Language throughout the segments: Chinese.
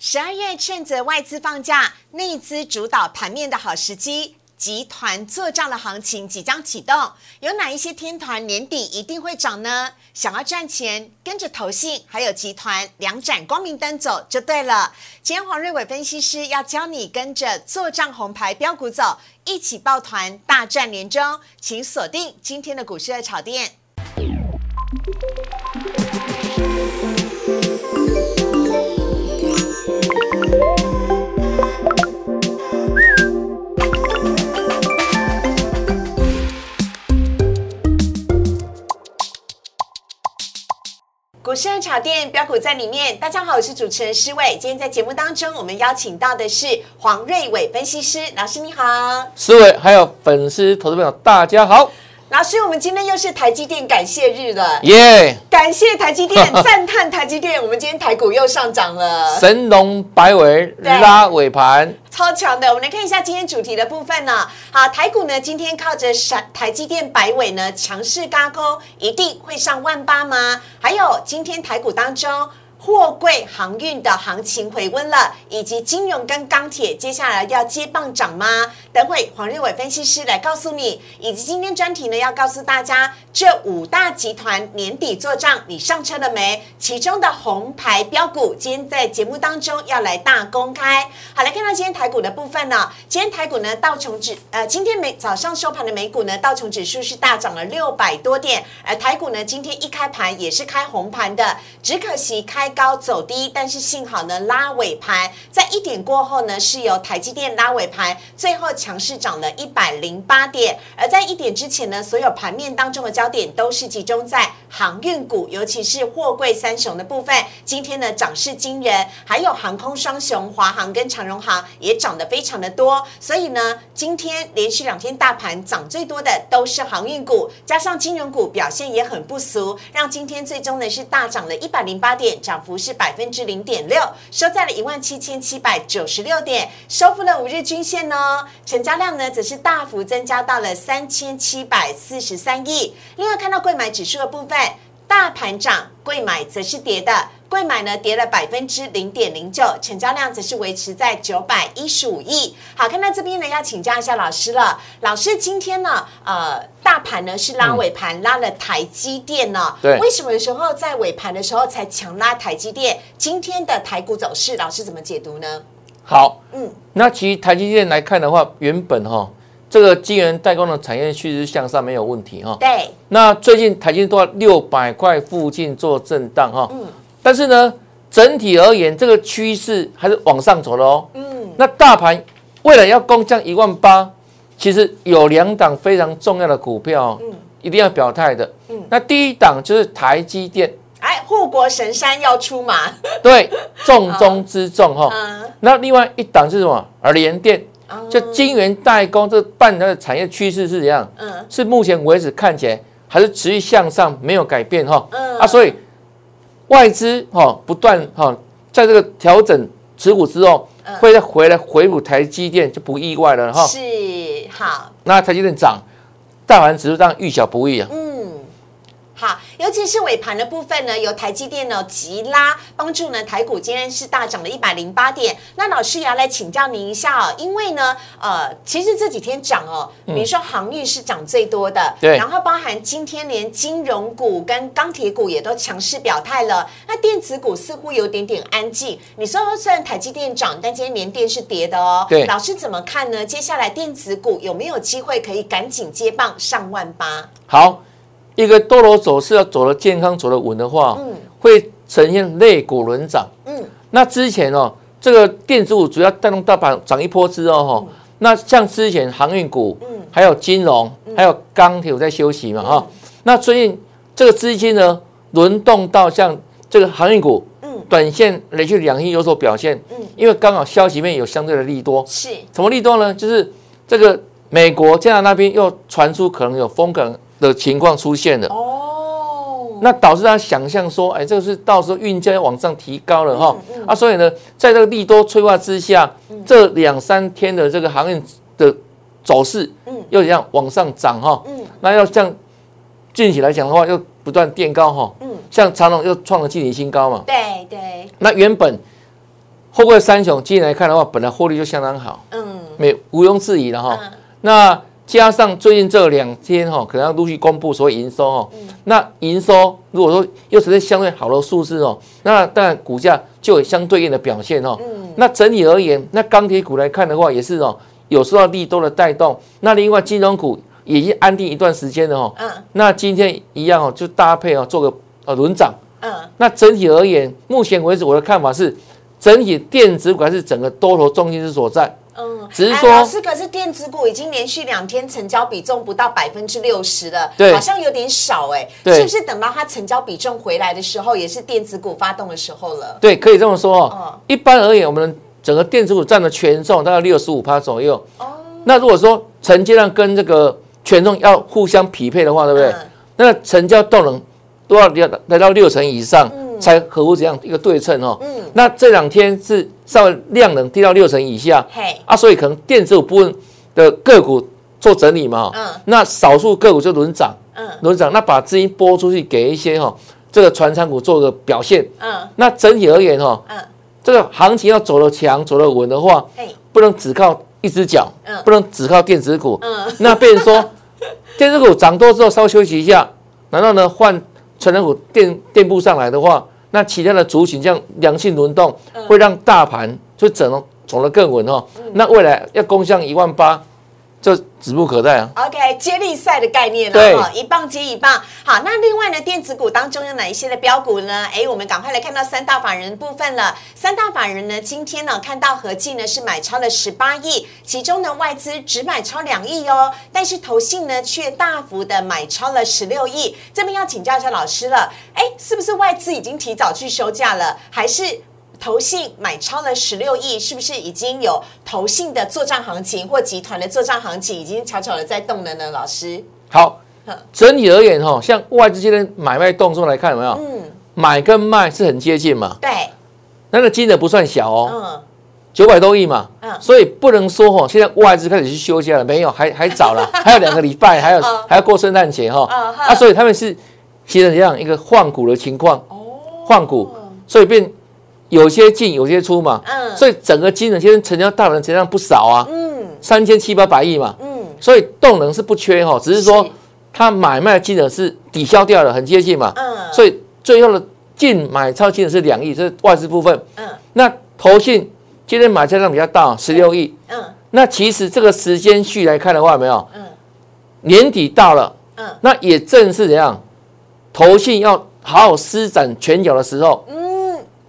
12月趁着外资放假、内资主导盘面的好时机，集团做账的行情即将启动。有哪一些天团年底一定会涨呢？想要赚钱，跟着投信还有集团两盏光明灯走就对了。今天黄瑞伟分析师要教你跟着做账红牌标股走，一起抱团大赚年终，请锁定今天的股市热炒店。股市热炒店，标股在里面。大家好，我是主持人施伟。今天在节目当中，我们邀请到的是黄瑞伟分析师老师，你好。施伟，还有粉丝、投资朋友，大家好。老师，我们今天又是台积电感谢日了，耶！感谢台积电，赞叹台积电。我们今天台股又上涨了，神龙摆尾拉尾盘，超强的。我们来看一下今天主题的部分呢。好，台股呢今天靠着台积电摆尾呢强势軋空，一定会上18000吗？还有今天台股当中，货柜航运的行情回温了，以及金融跟钢铁接下来要接棒涨吗？等会黄瑞伟分析师来告诉你，以及今天专题呢要告诉大家，这5大集团年底做账，你上车了没？其中的红牌标股，今天在节目当中要来大公开。好，来看到今天台股的部分呢，今天台股呢今天早上收盘的美股呢，道琼指数是大涨了600多点，而台股呢今天一开盘也是开红盘的，只可惜开高走低，但是幸好呢拉尾盘，在1点过后呢是由台积电拉尾盘，最后强势涨了108点。而在1点之前呢，所有盘面当中的焦点都是集中在航运股，尤其是货柜三雄的部分，今天呢涨势惊人，还有航空双雄华航跟长荣航也涨得非常的多，所以呢今天连续2天大盘涨最多的都是航运股，加上金融股表现也很不俗，让今天最终呢是大涨了108点，涨幅是0.6%，收在了17796点，收复了5日均线哦。成交量呢，则是大幅增加到了3743亿。另外，看到柜买指数的部分，大盘涨，柜买则是跌的。柜买呢跌了0.09%，成交量则是维持在915亿。好，看到这边呢，要请教一下老师了。老师，今天呢，大盘呢是拉尾盘，拉了台积电呢。对。为什么有时候在尾盘的时候才强拉台积电？今天的台股走势，老师怎么解读呢？好，那其实台积电来看的话，原本哈这个晶圆代工的产业趋势向上没有问题哈。对。那最近台积电都在600块附近做震荡哈。但是呢，整体而言，这个趋势还是往上走的哦。那大盘为了要攻向18000，其实有2档非常重要的股票一定要表态的。那第一档就是台积电，哎，护国神山要出马，对，重中之重哈。那另外一档是什么？联电，就晶圆代工这半导体的产业趋势是怎样？是目前为止看起来还是持续向上，没有改变哈。所以外资不断在这个调整持股之后，会再回来回补台积电，就不意外了哈。是，好。那台积电涨，大盘指数当然遇小不易啊。好，尤其是尾盘的部分呢，由台积电呢急拉，帮助呢台股今天是大涨了108点。那老师也要来请教您一下哦，因为呢，其实这几天涨哦，比如说航运是涨最多的，对，然后包含今天连金融股跟钢铁股也都强势表态了。那电子股似乎有点安静。你说虽然台积电涨，但今天连电是跌的哦。对，老师怎么看呢？接下来电子股有没有机会可以赶紧接棒上18000？好。一个多头走势要走得健康、走得稳的话，会呈现类股轮涨。那之前哦，这个电子股主要带动大盘涨一波之后哈，那像之前航运股、还有金融、还有钢铁有在休息嘛哈。那最近这个资金呢轮动到像这个航运股，短线连续2天有所表现，因为刚好消息面有相对的利多。是，什么利多呢？就是这个美国、加拿大那边又传出可能有风梗的情况出现了哦，那导致他想象说，哎，这个是到时候运价要往上提高了哈啊，所以呢，在这个利多催化之下，这2-3天的这个航运的走势又怎样往上涨哈？那要像近期来讲的话，又不断垫高哈，像长荣又创了近期新高嘛，对对。那原本货柜三雄今年来看的话，本来获利就相当好，没毋庸置疑了哈。那加上最近这两天哈，可能要陆续公布所谓营收哈，那营收如果说又呈现相对好的数字哦，那当然股价就有相对应的表现哦。那整体而言，那钢铁股来看的话，也是哦，有受到利多的带动。那另外金融股也已经安定一段时间了哦。那今天一样哦，就搭配哦做个轮涨。那整体而言，目前为止我的看法是，整体电子股还是整个多头中心之所在。只是说，老师，可是电子股已经连续2天成交比重不到60%了，对，好像有点少哎，是不是等到它成交比重回来的时候，也是电子股发动的时候了？对，可以这么说哦。一般而言，我们整个电子股占的权重大概65%左右。那如果说成交量跟这个权重要互相匹配的话，对不对？那成交动能都要来到6成以上，才合乎这样一个对称哦。那这2天是稍微量能低到6成以下，啊，所以可能电子股部分的个股做整理嘛，那少数个股就轮涨，那把资金拨出去给一些哈这个传产股做个表现，那整体而言哈，这个行情要走得强、走得稳的话，不能只靠一只脚，不能只靠电子股，那变成说电子股涨多之后稍微休息一下，然后呢换传产股垫步上来的话，那其他的族群这样良性轮动，会让大盘就走得更稳哦。那未来要攻向18000，这指不可待啊。OK， 接力赛的概念了，一棒接一棒。好，那另外呢，电子股当中有哪一些的标股呢？我们赶快来看到三大法人部分了。三大法人呢，今天呢看到合计呢是买超了18亿，其中呢外资只买超2亿哦，但是投信呢却大幅的买超了16亿。这边要请教一下老师了，是不是外资已经提早去休假了，还是？投信买超了16亿，是不是已经有投信的作战行情或集团的作战行情已经悄悄的在动了呢？老师，好，整体而言哈，像外资今天买卖动作来看，有没有？买跟卖是很接近嘛？对，那个金额不算小哦，900多亿嘛，所以不能说哈，现在外资开始去休假了，没有，还早了，还有2个礼拜，还要过圣诞节哈，啊，所以他们是形成这样一个换股的情况，换股，所以变。有些进有些出嘛，所以整个金融现在成交大盘成交量不少啊，3700-800亿嘛，所以动能是不缺哈，只是说它买卖的金额是抵消掉了，很接近嘛，所以最后的净买超金额是2亿，这是外资部分，那投信今天买超量比较大，16亿，那其实这个时间序来看的话，有没有，年底到了，那也正是怎样，投信要好好施展拳脚的时候。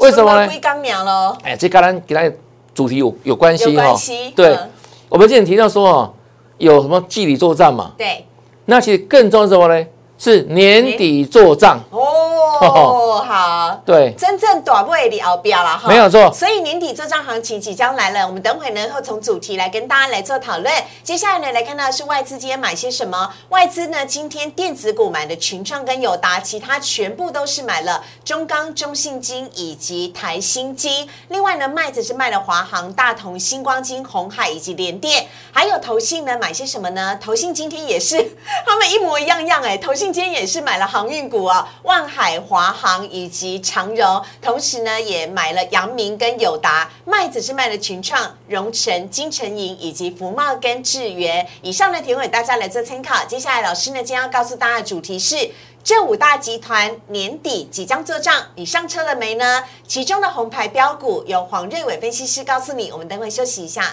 为什么呢？归刚娘喽，这跟咱主题有关系哈。对，我们之前提到说哦，有什么季底作战嘛？对，那其实更重要是什么呢？是年底作战哦。好，对，真正短尾的后边了哈，没有错。所以年底作战行情即将来了，我们等会呢会从主题来跟大家来做讨论。接下来呢来看到是外资今天买些什么？外资呢今天电子股买的群创跟友达，其他全部都是买了中钢、中信金以及台新金。另外呢卖只是卖了华航、大同、星光金、鸿海以及联电，还有投信呢买些什么呢？投信今天也是他们一模一样投信今天也是买了航运股啊，万海、华航以及长荣，同时呢也买了阳明跟友达，卖只是卖了群创、荣成、金城银以及福茂跟智源。以上呢提供给大家来做参考。接下来老师呢今天要告诉大家的主题是这5大集团年底即将做账，你上车了没呢？其中的红牌标股由黄瑞伟分析师告诉你。我们等会休息一下，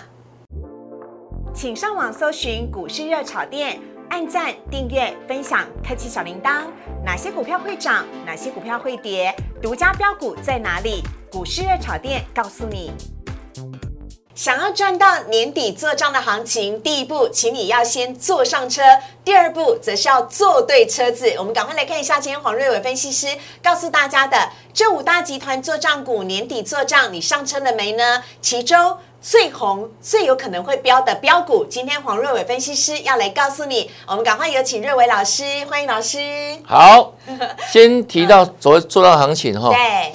请上网搜寻股市热炒店，按赞、订阅、分享，开启小铃铛。哪些股票会涨？哪些股票会跌？独家标股在哪里？股市热炒店告诉你。想要赚到年底做账的行情，第一步，请你要先坐上车；第二步，则是要坐对车子。我们赶快来看一下，今天黄瑞伟分析师告诉大家的这5大集团做账股年底做账，你上车了没呢？其中最红、最有可能会飙的标股，今天黄瑞伟分析师要来告诉你。我们赶快有请瑞伟老师，欢迎老师。好，先提到所谓做账行情哈，对，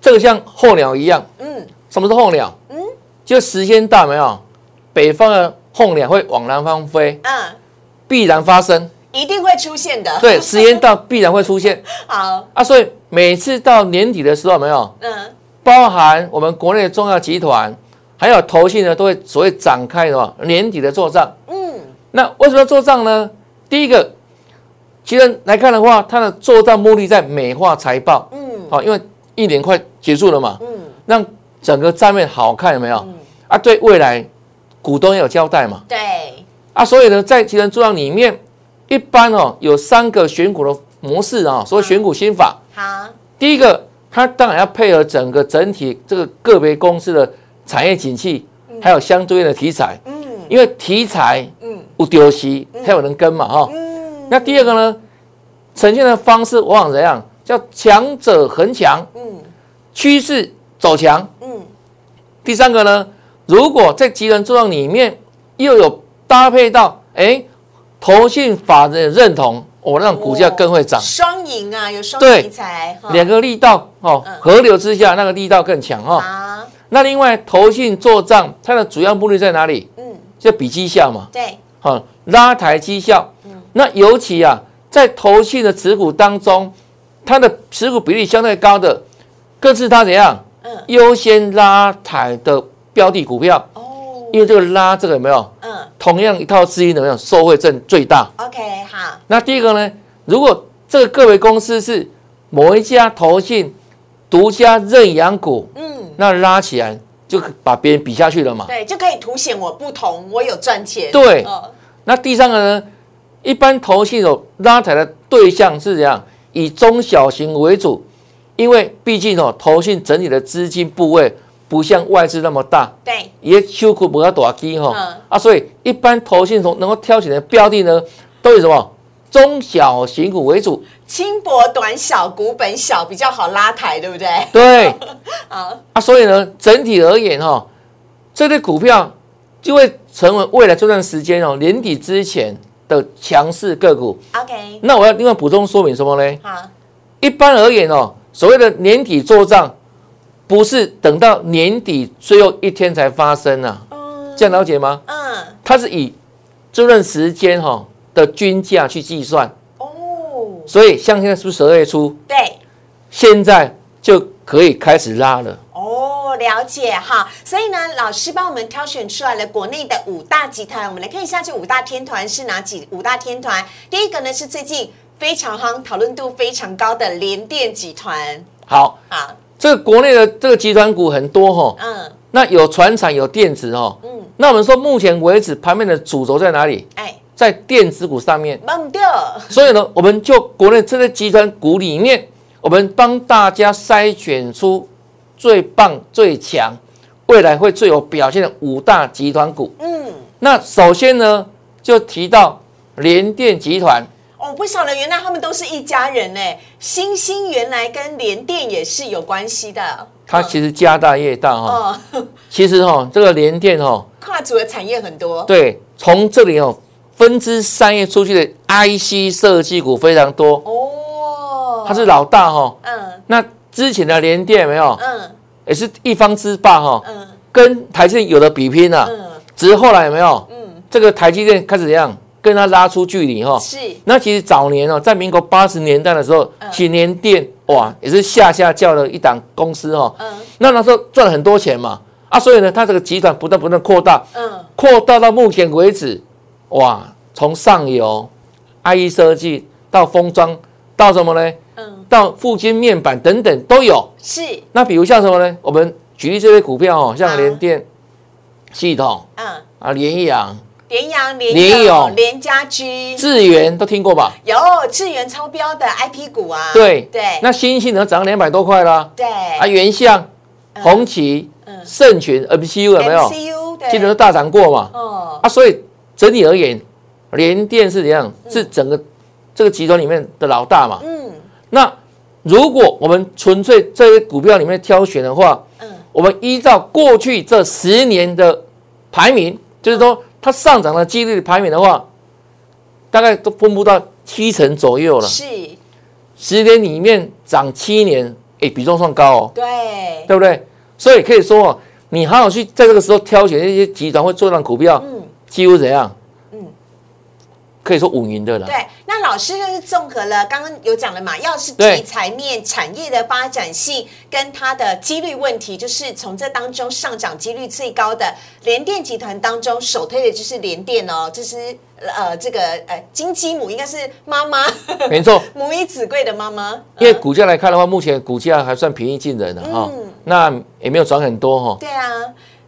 这个像候鸟一样，什么是候鸟？就时间到没有？北方的候鸟会往南方飞，必然发生，一定会出现的。对，时间到必然会出现。好啊，所以每次到年底的时候，没有，包含我们国内的重要集团，还有投信呢，都会所谓展开的年底的做账。那为什么要做账呢？第一个，其实来看的话，它的做账目的在美化财报。因为一年快结束了嘛，让整个账面好看，有没有？对未来股东也有交代嘛。对。所以呢，在集团做账里面，一般有3个选股的模式啊，所谓选股心法。好。第一个，它当然要配合整个整体这个个别公司的产业景气，还有相对应的题材，因为题材，有丢息才有人跟嘛，那第二个呢，呈现的方式往往怎样？叫强者恒强，趋势走强，第三个呢，如果在集团作战里面又有搭配到，投信法人的认同，让股价更会涨，双赢啊，有双题材，2个力道，河流之下那个力道更强啊。那另外，投信做账，它的主要目的在哪里？就比绩效嘛。对，拉抬绩效。那尤其啊，在投信的持股当中，它的持股比例相对高的，更是它怎样？优先拉抬的标的股票。因为这个拉这个有没有？同样一套资金怎么样？受惠正最大。OK， 好。那第一个呢，如果这个个别公司是某一家投信独家认养股，那拉起来就把别人比下去了嘛，对，就可以凸显我不同，我有赚钱。对，那第三个呢，一般投信所拉抬的对象是怎样？以中小型为主，因为毕竟投信整体的资金部位不像外资那么大，对，也手骨不要大机所以一般投信从能够挑选的标的呢，都有什么？中小型股为主，轻薄短小，股本小比较好拉抬，对不对？对，所以呢，整体而言这类股票就会成为未来这段时间年底之前的强势个股。OK， 那我要另外补充说明什么呢？好，一般而言所谓的年底做账，不是等到年底最后一天才发生啊，这样了解吗？它是以这段时间的均价去计算，所以像现在是不是12月初？对，现在就可以开始拉了。了解哈，所以呢，老师帮我们挑选出来了国内的5大集团，我们来看一下这5大天团是哪几5大天团。第一个呢是最近非常夯、讨论度非常高的联电集团。好，这个国内的这个集团股很多那有传产有电子那我们说目前为止盘面的主轴在哪里？在电子股上面，所以呢，我们就国内这些集团股里面，我们帮大家筛选出最棒、最强、未来会最有表现的5大集团股。那首先呢，就提到联电集团。不晓得原来他们都是一家人嘞，欣兴原来跟联电也是有关系的。它其实家大业大其实这个联电跨足的产业很多。对，从这里分支商业出去的 IC 设计股非常多它是老大那之前的联电没有也是一方之霸跟台积电有的比拼啊只是后来有没有这个台积电开始怎样跟它拉出距离是。那其实早年在民国80年代的时候，其实联电哇也是下叫的一档公司那时候赚了很多钱嘛所以呢，它这个集团不断扩大，到目前为止。哇，从上游 IE 设计到封装，到什么呢？到富晶面板等等都有。是。那比如像什么呢？我们举例这些股票像联电、系统、联阳、联咏、联家居、智源都听过吧？有智源超标的 IP 股啊。对。那新兴能涨200多块啦。对。原相、红旗、盛群、MCU 有没有？今年都大涨过嘛。所以。整体而言，联电是怎样？是整个这个集团里面的老大嘛。那如果我们纯粹这些股票里面挑选的话，我们依照过去这10年的排名，就是说它上涨的几率排名的话，大概都分布到7成左右了。是，10年里面涨7年，比重算高对不对？所以可以说你好好去在这个时候挑选一些集团会做账股票。几乎怎样？可以说稳赢的了。对，那老师就是综合了刚刚有讲了嘛，要是题材面、产业的发展性跟它的几率问题，就是从这当中上涨几率最高的联电集团当中首推的就是联电哦，就是金鸡母应该是妈妈，没错，母以子贵的妈妈。因为股价来看的话，目前股价还算平易近人了哈，那也没有涨很多哈。对啊，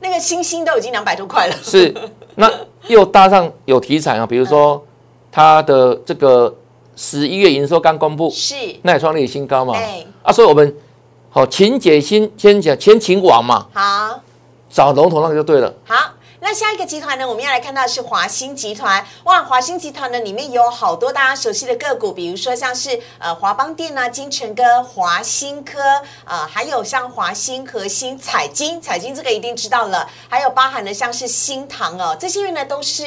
那个星星都已经200多块了。是，那又搭上有题材啊，比如说它的这个11月营收刚公布，是，那也创历史新高嘛。啊，所以我们好勤解心，先讲先勤网嘛。好，找龙头那个就对了。好。那下一个集团呢，我们要来看到的是华兴集团。哇，华兴集团呢里面有好多大家熟悉的个股，比如说像是华邦电啊、金城科、华新科，还有像华兴、和兴、彩晶，彩晶这个一定知道了，还有包含了像是新唐哦，这些呢都是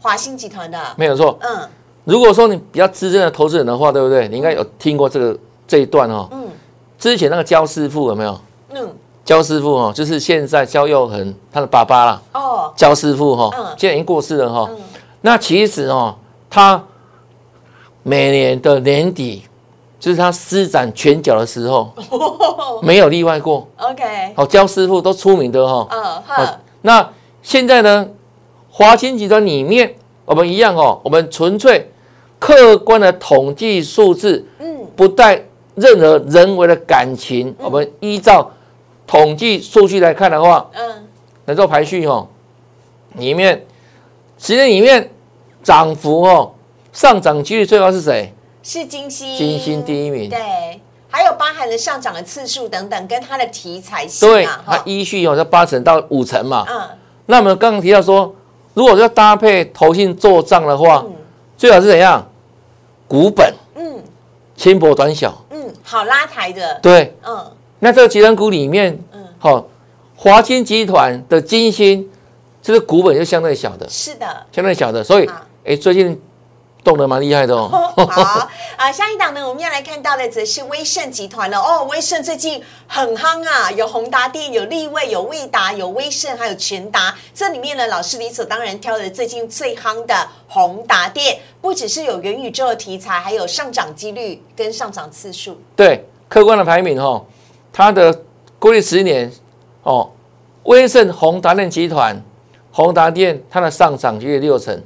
华兴集团的。没有错，嗯，如果说你比较资深的投资人的话，对不对？你应该有听过这一段哦。嗯，之前那个焦师傅有没有？嗯。焦师傅哦，就是现在焦佑恒他的爸爸啦。哦，焦师傅哈，现在已经过世了哈。那其实哦，他每年的年底，就是他施展拳脚的时候，没有例外过。OK， 好，焦师傅都出名的哈。嗯，那现在呢，华兴集团里面，我们一样哦，我们纯粹客观的统计数字，不带任何人为的感情，我们依照统计数据来看的话，能做排序哦，里面10年里面涨幅哦，上涨几率最高是谁？是金星，金星第一名。对，还有包含了上涨的次数等等，跟它的题材性啊。对，它依序哦，就8成到5成嘛。嗯，那我们刚刚提到说，如果要搭配投信做账的话，最好是怎样？股本，轻薄短小，好拉抬的。对，那这个集团股里面，好，华兴集团的金星，这个股本就相对小的，是的，相对小的，所以，最近动得蛮厉害的哦。好啊，下一档呢，我们要来看到的则是威盛集团了哦。威盛最近很夯啊，有宏达电，有力卫，有卫达，有威盛，还有全达。这里面呢，老师理所当然挑了最近最夯的宏达电，不只是有元宇宙的题材，还有上涨几率跟上涨次数。对，客观的排名哦。它的过去10年，哦，威盛、宏达电集团、宏达电它的上涨几率6成，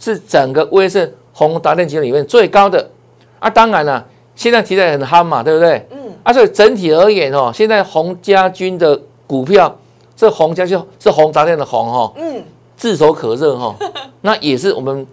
是整个威盛、宏达电集团里面最高的。啊，当然了，现在题材很夯嘛，对不对？啊，所以整体而言哦，现在宏家军的股票，这宏家就是宏达电的宏哈，炙手可热哈。那也是我们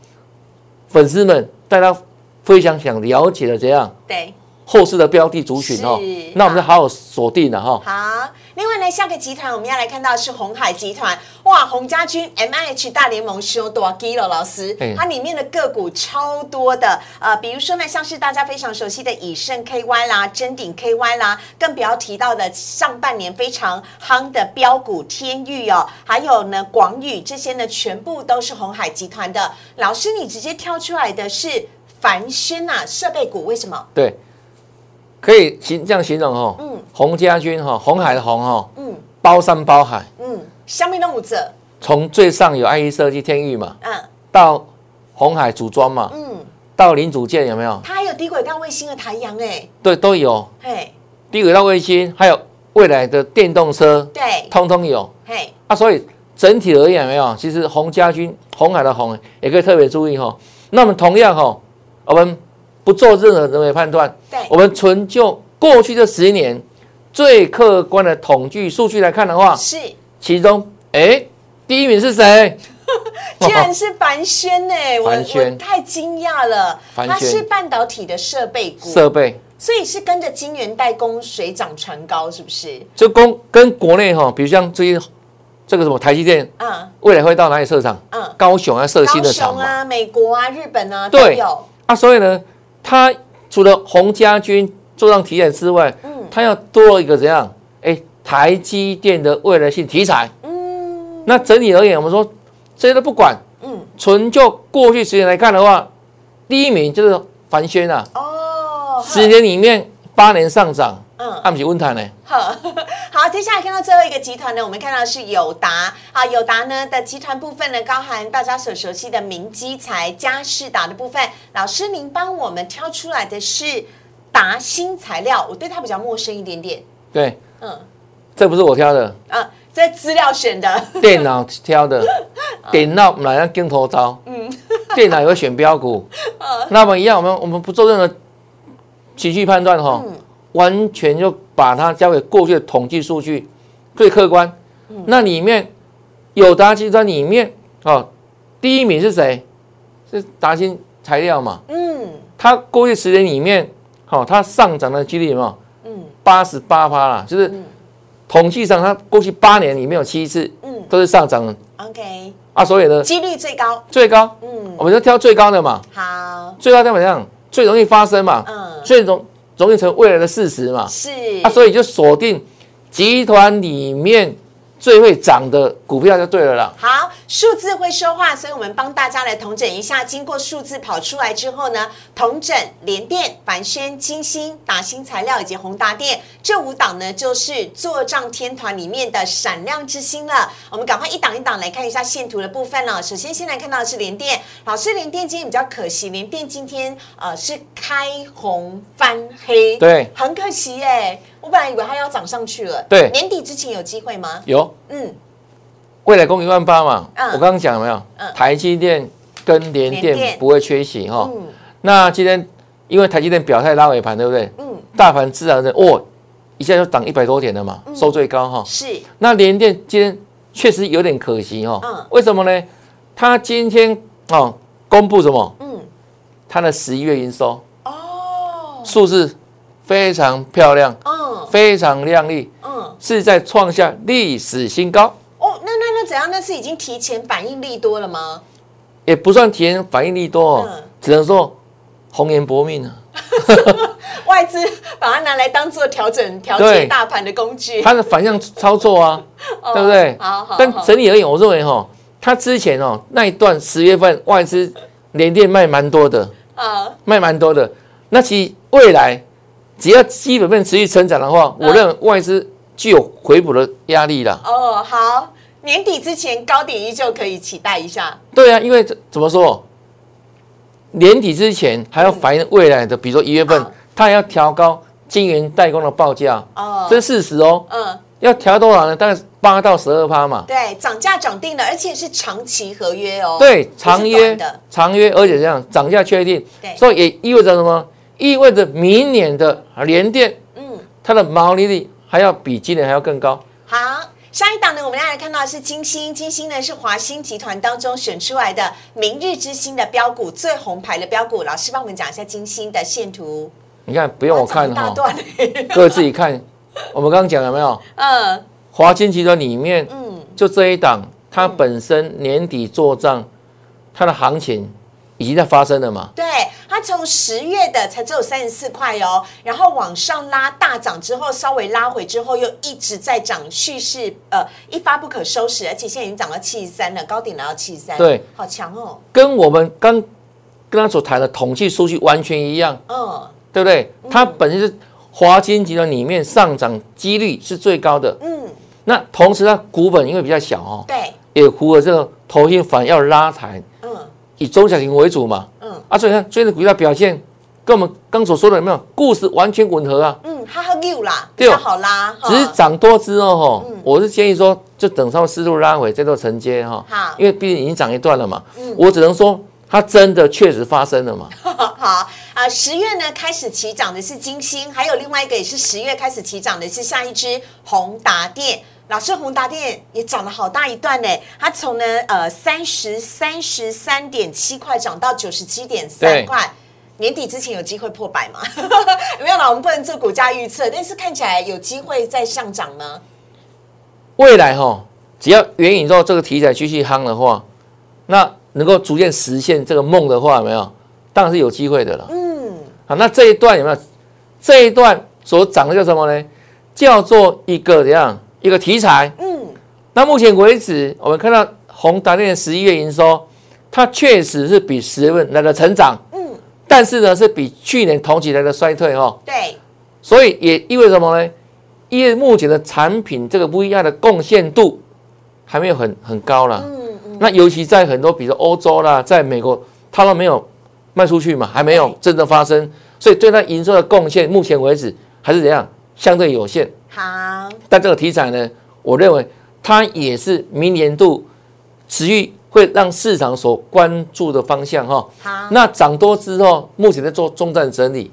粉丝们大家非常想了解的怎样？对。后市的标的族群哦，那我们就好好锁定了哈。好，另外呢，下个集团我们要来看到的是鸿海集团。哇，鸿家军 MIH 大联盟修多基了，老师，它里面的个股超多的，比如说呢，像是大家非常熟悉的以盛 KY 啦、臻鼎 KY 啦，更不要提到的上半年非常夯的标股天钰哦，还有呢广宇这些呢，全部都是鸿海集团的。老师，你直接挑出来的是凡轩啊，设备股为什么？对。可以这样形容哦，洪家军哈，红海的红哈，包山包海，下面那五者，从最上有IC设计天钰嘛，到红海组装嘛，到零组件有没有？它还有低轨道卫星的台阳哎，对，都有，低轨道卫星，还有未来的电动车，对，通通有，啊，所以整体而言有没有？其实洪家军，红海的红也可以特别注意哈。那么同样哈，我们。不做任何人为判断，我们纯就过去这10年最客观的统计数据来看的话，是其中第一名是谁？居然是凡轩呢！我太惊讶了，它是半导体的设备股，所以是跟着晶圆代工水涨船高，是不是？就跟国内哈，比如像最近这个什么台积电，未来会到哪里设厂？高雄啊，设新的厂啊，美国啊，日本啊，都有啊，所以呢。他除了洪家军做上题材之外，他要多一个怎样？台积电的未来性题材。那整体而言，我们说这些都不管。纯就过去10年来看的话，第一名就是凡轩啊。10年里面8年上涨，啊不是阮赚的。好，接下来看到最后一个集团呢，我们看到是友达。好，友达呢的集团部分呢，包含大家所熟悉的明基材、佳世达的部分。老师，您帮我们挑出来的是达新材料，我对它比较陌生一点点。对，这不是我挑的，这资料选的，电脑挑的，电脑哪样跟头招？电脑也会选标股，那么一样，我们不做任何情绪判断哈。完全就把它交给过去的统计数据最客观。那里面友达集团里面第一名是谁？是达新材料嘛。它过去10年里面它上涨的几率有没有？88%啦，就是统计上它过去8年里面有7次都是上涨的。OK。啊，所以呢，几率最高。最高。我们就挑最高的嘛。好。最高怎么样？最容易发生嘛。最容易成未来的事实嘛，是啊，所以就锁定集团里面最会涨的股票就对了啦。好，数字会说话，所以我们帮大家来统整一下，经过数字跑出来之后呢，统整联电、凡轩、金星、达新材料以及宏达电这5档呢，就是作帐天团里面的闪亮之星了。我们赶快一档一档来看一下线图的部分了。首先先来看到的是联电，老师，联电今天比较可惜，联电今天是开红翻黑，对，很可惜耶、我本来以为它要涨上去了，对，年底之前有机会吗？有，未来攻18000嘛，我刚刚讲有没有？台积电跟联电不会缺席哈。那今天因为台积电表态拉尾盘，对不对？大盘自然的一下就涨100多点了嘛，收最高哈。是。那联电今天确实有点可惜哈。为什么呢？它今天公布什么？它的11月营收数字非常漂亮。非常亮丽，是在创下历史新高。哦，那怎样？那是已经提前反应利多了吗？也不算提前反应利多只能说红颜薄命啊。外资把它拿来当做调节大盘的工具，它的反向操作啊，对不对？好，但整体而言，我认为它之前那一段10月份外资联电卖蛮多的卖蛮多的。那其实未来，只要基本面持续成长的话，我认为外资具有回补的压力啦。好，年底之前高点依旧可以期待一下。对啊，因为怎么说，年底之前还要反映未来的，比如说1月份，它还要调高晶圆代工的报价。这是事实哦。要调多少呢？大概8到12%嘛。对，涨价涨定了，而且是长期合约哦。对，长约，而且这样涨价确定，所以也意味着什么？意味着明年的联电，它的毛利率还要比今年还要更高。好，下一档呢，我们来看到的是金星，金星呢是华星集团当中选出来的明日之星的标股，最红牌的标股。老师帮我们讲一下金星的线图。你看，不用我看哈，各位自己看。我们刚刚讲有没有？华星集团里面，就这一档，它本身年底做账，它的行情已经在发生了嘛？对，它从10月的才只有34块哦，然后往上拉大涨之后，稍微拉回之后又一直在涨，蓄势一发不可收拾，而且现在已经涨到73了，高点来到73，对，好强哦！跟我们刚刚所谈的统计数据完全一样，对不对？它本身是华金集团里面上涨几率是最高的，那同时它股本因为比较小哦，对，也符合这个投信反要拉抬。以中小型为主嘛，所以看最近的股票表现跟我们刚所说的有没有故事完全吻合啊？它很溜啦，比较好拉，只是涨多之后我是建议说就等它适度拉回再做承接哈，因为毕竟已经涨一段了嘛，我只能说它真的确实发生了嘛。好啊，10月呢开始起涨的是金星，还有另外一个也是10月开始起涨的是下一支宏达电。老师，宏达电也涨了好大一段呢，它从呢33.7块涨到97.3块，年底之前有机会破100吗？没有啦，我们不能做股价预测，但是看起来有机会再上涨吗？未来只要元宇宙这个题材继续夯的话，那能够逐渐实现这个梦的话，有没有？当然是有机会的了。好，那这一段有没有？这一段所涨的叫什么呢？叫做一个怎样？一个题材，那目前为止，我们看到宏达电11月营收，它确实是比10月份来的成长，但是呢，是比去年同期来的衰退，对，所以也意味着什么呢？因为目前的产品这个 VR 的贡献度还没有很高啦。那尤其在很多比如欧洲啦，在美国它都没有卖出去嘛，还没有真的发生，所以对它营收的贡献目前为止还是怎样相对有限。好，但这个题材呢，我认为它也是明年度持续会让市场所关注的方向哈。好，那涨多之后，目前在做中段整理，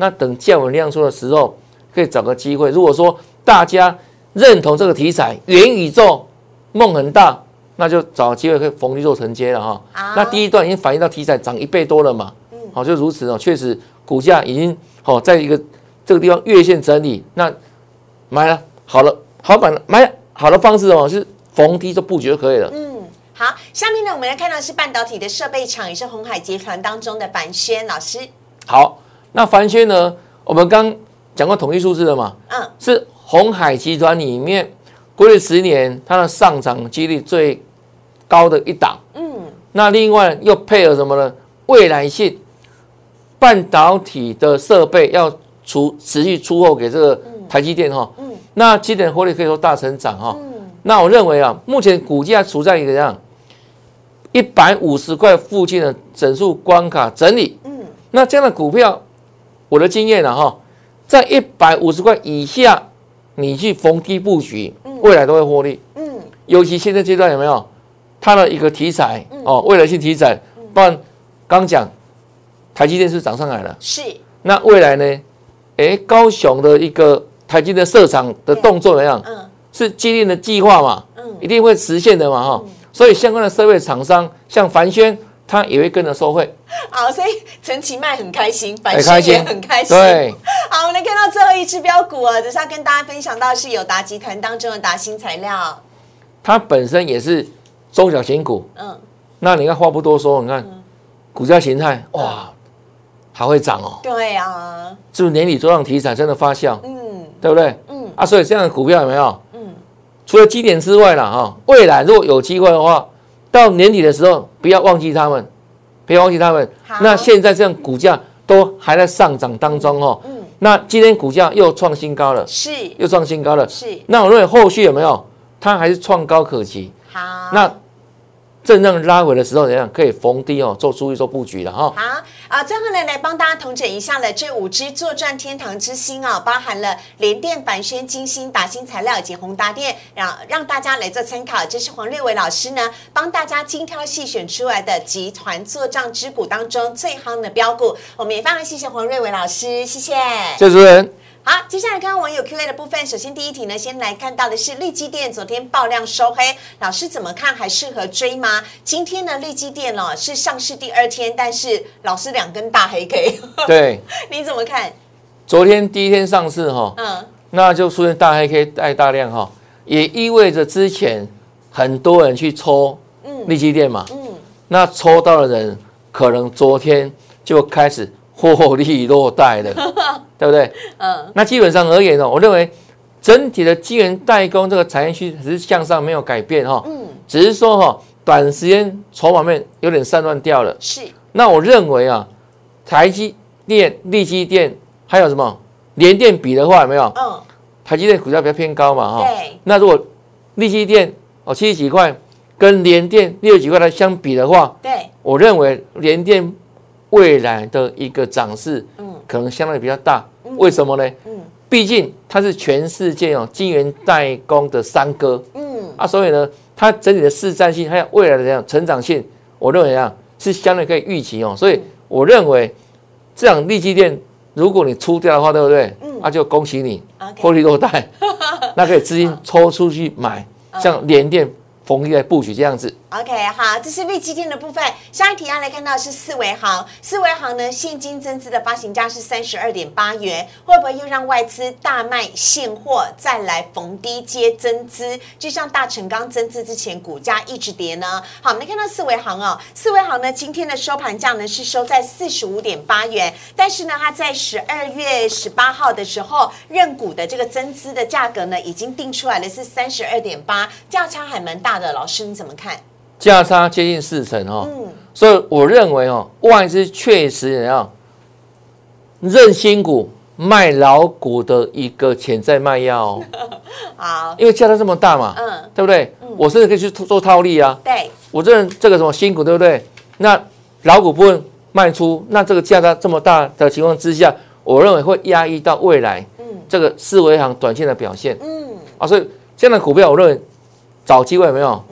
那等降稳量缩的时候，可以找个机会。如果说大家认同这个题材，元宇宙梦很大，那就找机会可以逢低做承接了哈。那第一段已经反映到题材涨1倍多了嘛，好，就如此哦，确实股价已经好在一个这个地方月线整理，那买了好了，好板了，买好的方式哦，是逢低就布局就可以了。好，下面呢，我们来看到是半导体的设备厂，也是鸿海集团当中的凡轩老师。好，那凡轩呢，我们刚讲过统计数字了嘛，是鸿海集团里面过去10年它的上涨几率最高的一档。那另外又配合什么呢？未来性半导体的设备要持续出货给这个台积电哈。那今年获利可以说大成长哈。那我认为啊，目前股价处在一个这样150块附近的整数关卡整理，那这样的股票，我的经验啊哈，在150块以下，你去逢低布局，未来都会获利，尤其现在阶段有没有它的一个题材哦，未来性题材，不然刚讲台积电是涨上来了，是，那未来呢，高雄的一个台积电设厂的动作怎么样？是既定的计划嘛，一定会实现的嘛哈。所以相关的设备厂商，像凡轩，他也会跟着收费。好，所以陈其迈很开心，凡轩也很开心。对，好，我们来看到最后一只标股啊，只是要跟大家分享到是友达集团当中的达新材料，它本身也是中小型股。那你看话不多说，你看股价形态，哇，还会涨哦。对啊，是不是年底做上题材真的发酵？对不对？所以这样的股票有没有？除了基点之外啦哈，未来如果有机会的话，到年底的时候不要忘记他们，那现在这样股价都还在上涨当中哦。那今天股价又创新高了，是，又创新高了，是。那我认为后续有没有，它还是创高可期。好，那震荡拉回的时候，怎样可以逢低哦做注意做布局了哈。好啊，最后呢来帮大家统整一下了这5只作战天堂之星啊，包含了联电、凡轩、金星、达新材料以及宏达电，让大家来做参考。这是黄瑞伟老师呢帮大家精挑细选出来的集团作战之股当中最夯的标股。我们也非常谢谢黄瑞伟老师，谢谢。谢谢主持人。好，接下来看网友 Q&A 的部分。首先第一题呢，先来看到的是力基电昨天爆量收黑，老师怎么看？还适合追吗？今天呢，力基电哦是上市第2天，但是老师2根大黑 K。对，你怎么看？昨天第一天上市哈，那就出现大黑 K 带大量哈，也意味着之前很多人去抽力基电嘛，那抽到的人可能昨天就开始获利落袋了。对不对？那基本上而言哦，我认为整体的晶圆代工这个产业趋势向上没有改变哈，只是说哈，短时间筹码面有点散乱掉了。是。那我认为啊，台积电、力积电还有什么联电比的话有没有？台积电股价比较偏高嘛哈。对。那如果力积电哦70几块跟联电60几块来相比的话，对，我认为联电未来的一个涨势，可能相对比较大，为什么呢？毕竟它是全世界哦晶圆代工的三哥，所以呢，它整体的市占性还有未来的这样成长性，我认为啊是相对可以预期哦，所以我认为这样力积电，如果你出掉的话，对不对？那就恭喜你，获利落袋，那可以资金抽出去买，像联电。逢低来布局这样子。OK， 好，这是力基电的部分。下一题要来看到的是四维行，四维行呢现金增资的发行价是 32.8 元，会不会又让外资大卖现货，再来逢低接增资？就像大成钢增资之前股价一直跌呢。好，我们来看到四维行哦，四维行呢今天的收盘价呢是收在 45.8 元，但是呢它在12月18号的时候认股的这个增资的价格呢已经定出来的是 32.8， 价差还蛮大的。老师你怎么看？价差接近40%哦，所以我认为哦，外资确实怎样认新股卖老股的一个潜在卖压哦。好，因为价差这么大嘛，嗯，对不对？我甚至可以去做套利啊。对，我这个什么新股，对不对？那老股部分卖出，那这个价差这么大的情况之下，我认为会压抑到未来，这个四维行短线的表现，所以这样的股票，我认为找机会有没有？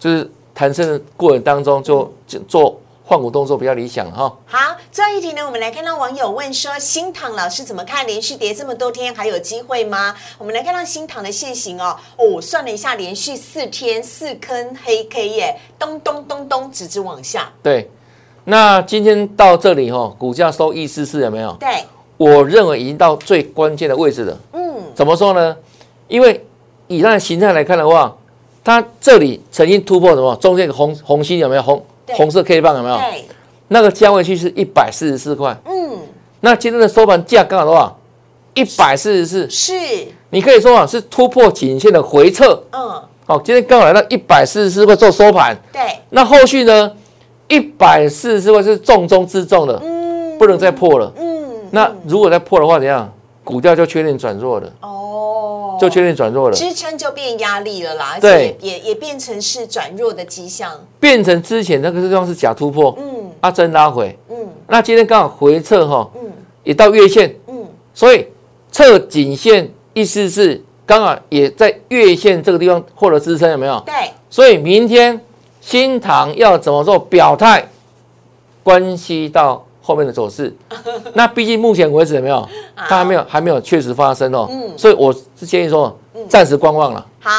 就是谈生的过程当中就做换股动作比较理想哈。好，最后一题呢，我们来看到网友问说，新唐老师怎么看？连续跌这么多天，还有机会吗？我们来看到新唐的线型哦，我算了一下，连续4天4根黑 K 耶，咚咚咚咚，直直往下。对，那今天到这里哈，股价收144有没有？对，我认为已经到最关键的位置了。怎么说呢？因为以它的形态来看的话，它这里曾经突破什么？中间一个红心有没有红色 K 棒有没有？那个价位区是144块。那今天的收盘价刚好多少？144。是，你可以说啊，是突破颈线的回撤。好，今天刚好来到144块做收盘。对，那后续呢？144块是重中之重的，不能再破了。那如果再破的话，怎样？股价就确定转弱了。就确定转弱了，支撑就变压力了啦，而且也变成是转弱的迹象，变成之前那个地方是假突破，真拉回，那今天刚好回撤哈，也到月线，所以测颈线144刚好也在月线这个地方获得支撑，有没有？对，所以明天新唐要怎么做表态，关系到后面的走势。那毕竟目前为止有没有，它还没有确实发生哦，所以我是建议说暂时观望了。好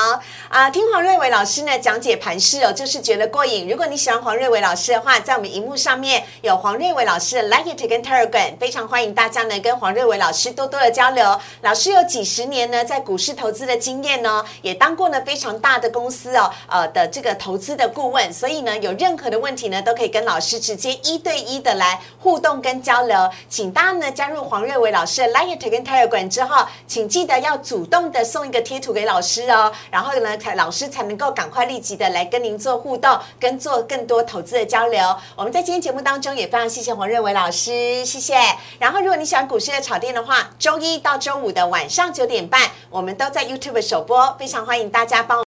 啊，听黄瑞伟老师呢讲解盘势哦，就是觉得过瘾。如果你喜欢黄瑞伟老师的话，在我们荧幕上面有黄瑞伟老师的 Line 跟 Telegram， 非常欢迎大家呢跟黄瑞伟老师多多的交流。老师有几10年呢在股市投资的经验呢，也当过呢非常大的公司哦的这个投资的顾问，所以呢有任何的问题呢都可以跟老师直接1对1的来互动跟交流。请大家呢加入黄瑞伟老师的 Line 跟 Telegram 之后，请记得要主动的送一个贴图给老师哦。然后呢，老师才能够赶快立即的来跟您做互动，跟做更多投资的交流。我们在今天节目当中也非常谢谢黄瑞伟老师，谢谢。然后，如果你喜欢股市的炒店的话，周一到周五的晚上9点半，我们都在 YouTube 首播，非常欢迎大家帮我。